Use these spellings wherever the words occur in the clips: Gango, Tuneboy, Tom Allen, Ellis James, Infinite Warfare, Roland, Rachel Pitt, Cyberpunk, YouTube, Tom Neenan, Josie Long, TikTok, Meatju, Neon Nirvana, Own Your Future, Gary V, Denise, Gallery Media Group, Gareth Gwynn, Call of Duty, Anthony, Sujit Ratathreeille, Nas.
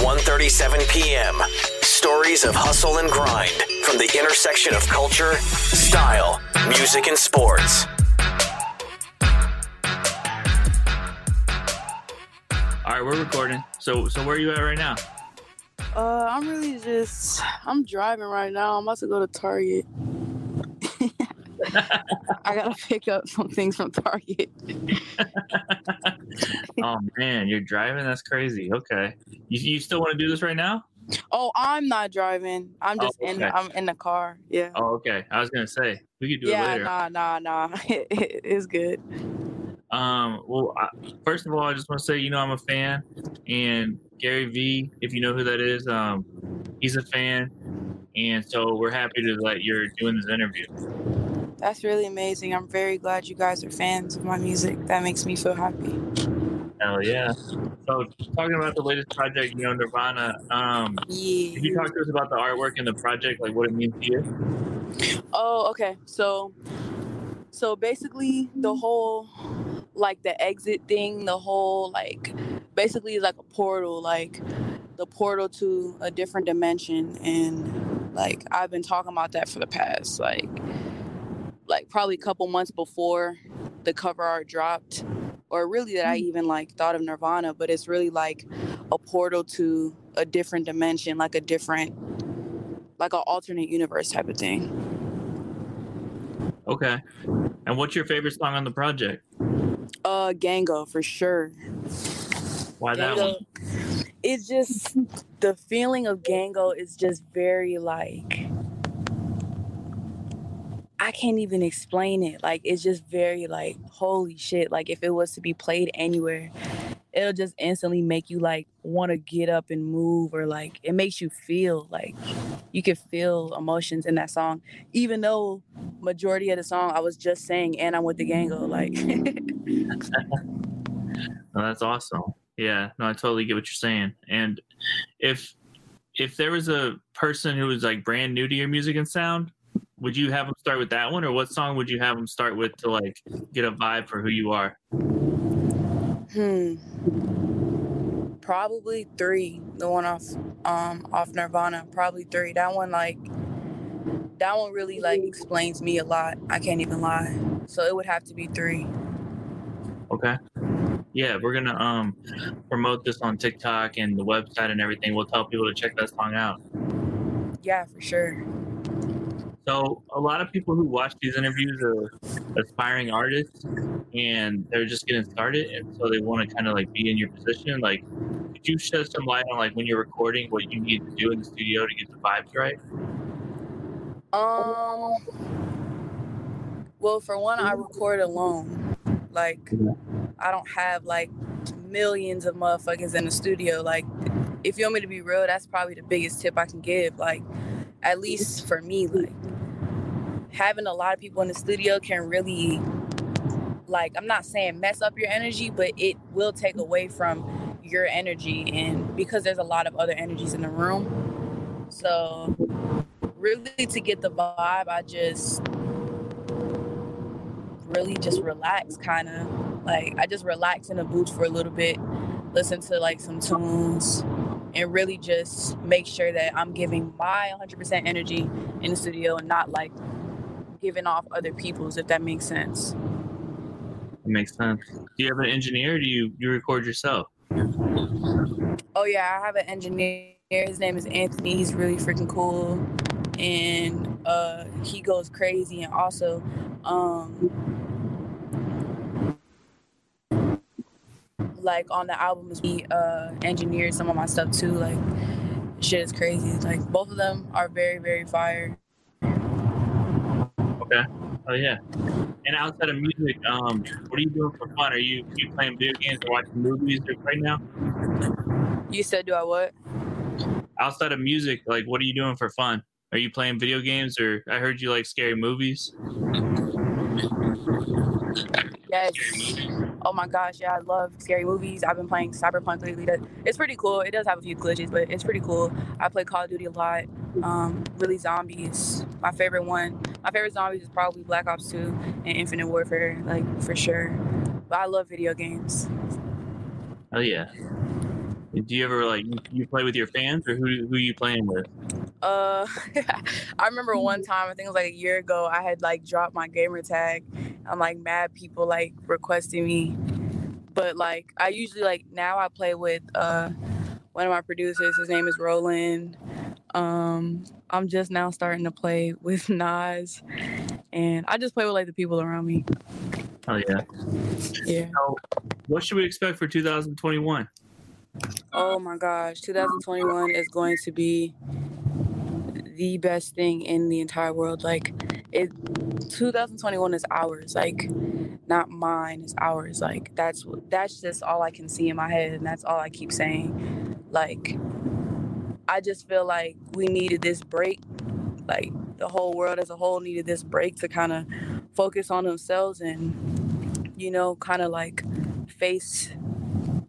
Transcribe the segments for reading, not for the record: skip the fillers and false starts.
1:37 p.m. Stories of hustle and grind from the intersection of culture, style, music, and sports. All right, we're recording. So where are you at right now? I'm driving right now. I'm about to go to Target. I gotta pick up some things from Target. Oh man, you're driving? That's crazy. Okay, you still want to do this right now? Oh, I'm not driving. I'm just I'm in the car. Yeah. Oh, okay. I was gonna say we could do it later. Yeah, nah. It's good. Well, first of all, I just want to say, I'm a fan, and Gary V, if you know who that is, he's a fan, and so we're happy that you're doing this interview. That's really amazing. I'm very glad you guys are fans of my music. That makes me feel happy. Hell yeah. So talking about the latest project, Neon Nirvana, Can you talk to us about the artwork and the project, what it means to you? Oh, okay. So basically the whole, the exit thing, the whole, basically is a portal, the portal to a different dimension. And, I've been talking about that for the past, probably a couple months before the cover art dropped, or really that I even thought of Nirvana, but it's really a portal to a different dimension, a different, an alternate universe type of thing. Okay. And what's your favorite song on the project? Gango, for sure. Why that one? It's just, the feeling of Gango is just very I can't even explain it. It's just very holy shit. If it was to be played anywhere, it'll just instantly make you want to get up and move, or it makes you feel you can feel emotions in that song. Even though majority of the song I was just saying, and I'm with the Gango. Well, that's awesome. Yeah, no, I totally get what you're saying. And if there was a person who was brand new to your music and sound, would you have them start with that one, or what song would you have them start with to get a vibe for who you are? Probably 3, the one off Nirvana. Probably 3. That one really explains me a lot. I can't even lie. So it would have to be 3. Okay. Yeah, we're gonna promote this on TikTok and the website and everything. We'll tell people to check that song out. Yeah, for sure. So a lot of people who watch these interviews are aspiring artists, and they're just getting started, and so they want to kind of be in your position. Could you shed some light on when you're recording, what you need to do in the studio to get the vibes right? Well, for one, I record alone. I don't have millions of motherfuckers in the studio. If you want me to be real, that's probably the biggest tip I can give. At least for me, having a lot of people in the studio can really, I'm not saying mess up your energy, but it will take away from your energy, and because there's a lot of other energies in the room. So really, to get the vibe, I just really just relax, kind of. I just relax in the booth for a little bit, listen to some tunes, and really just make sure that I'm giving my 100% energy in the studio and not giving off other people's, if that makes sense. It makes sense. Do you have an engineer, or do you record yourself? Oh yeah, I have an engineer. His name is Anthony. He's really freaking cool, and he goes crazy. And also, on the album, he engineered some of my stuff too. Shit is crazy. Both of them are very, very fire. Okay. Oh yeah. And outside of music, what are you doing for fun? Are you playing video games or watching movies right now? You said, do I what? Outside of music, what are you doing for fun? Are you playing video games, or I heard you like scary movies? Yes. Oh my gosh, yeah, I love scary movies. I've been playing Cyberpunk lately. It's pretty cool. It does have a few glitches, but it's pretty cool. I play Call of Duty a lot. Really zombies. My favorite one. My favorite zombies is probably Black Ops 2 and Infinite Warfare, for sure. But I love video games. Oh yeah. Do you ever, like, you play with your fans, or who are you playing with? I remember one time, I think it was like a year ago, I had like dropped my gamer tag. I'm like mad people like requesting me, but like I usually like now I play with one of my producers. His name is Roland. I'm just now starting to play with Nas, and I just play with like the people around me. Oh yeah. Yeah. So, what should we expect for 2021? Oh my gosh, 2021 is going to be the best thing in the entire world. Like, 2021 is ours. Like, not mine, it's ours. Like, that's just all I can see in my head, and that's all I keep saying. Like, I just feel like we needed this break. Like, the whole world as a whole needed this break to kind of focus on themselves and, you know, kind of like face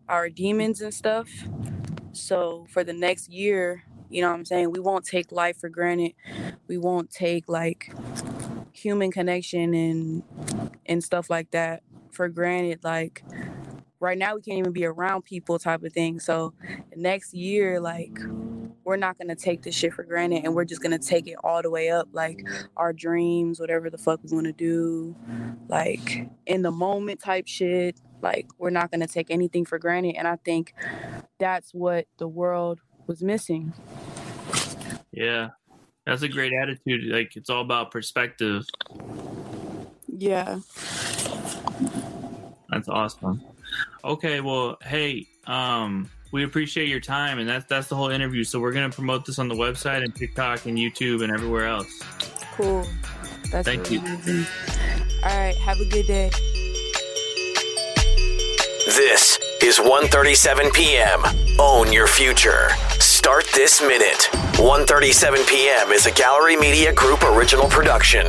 our demons and stuff. So for the next year, you know what I'm saying, we won't take life for granted. We won't take like human connection and stuff like that for granted. Like right now we can't even be around people type of thing. So next year, like, we're not going to take this shit for granted, and we're just going to take it all the way up, like our dreams, whatever the fuck we want to do, like in the moment type shit. Like, we're not going to take anything for granted. And I think that's what the world was missing. Yeah, that's a great attitude. Like, it's all about perspective. Yeah. That's awesome. Okay, well, hey, we appreciate your time, and that's the whole interview. So we're going to promote this on the website and TikTok and YouTube and everywhere else. Cool. Thank you. Amazing. All right, have a good day. This is 1:37 p.m. Own Your Future. Start this minute. 1:37 p.m. is a Gallery Media Group original production.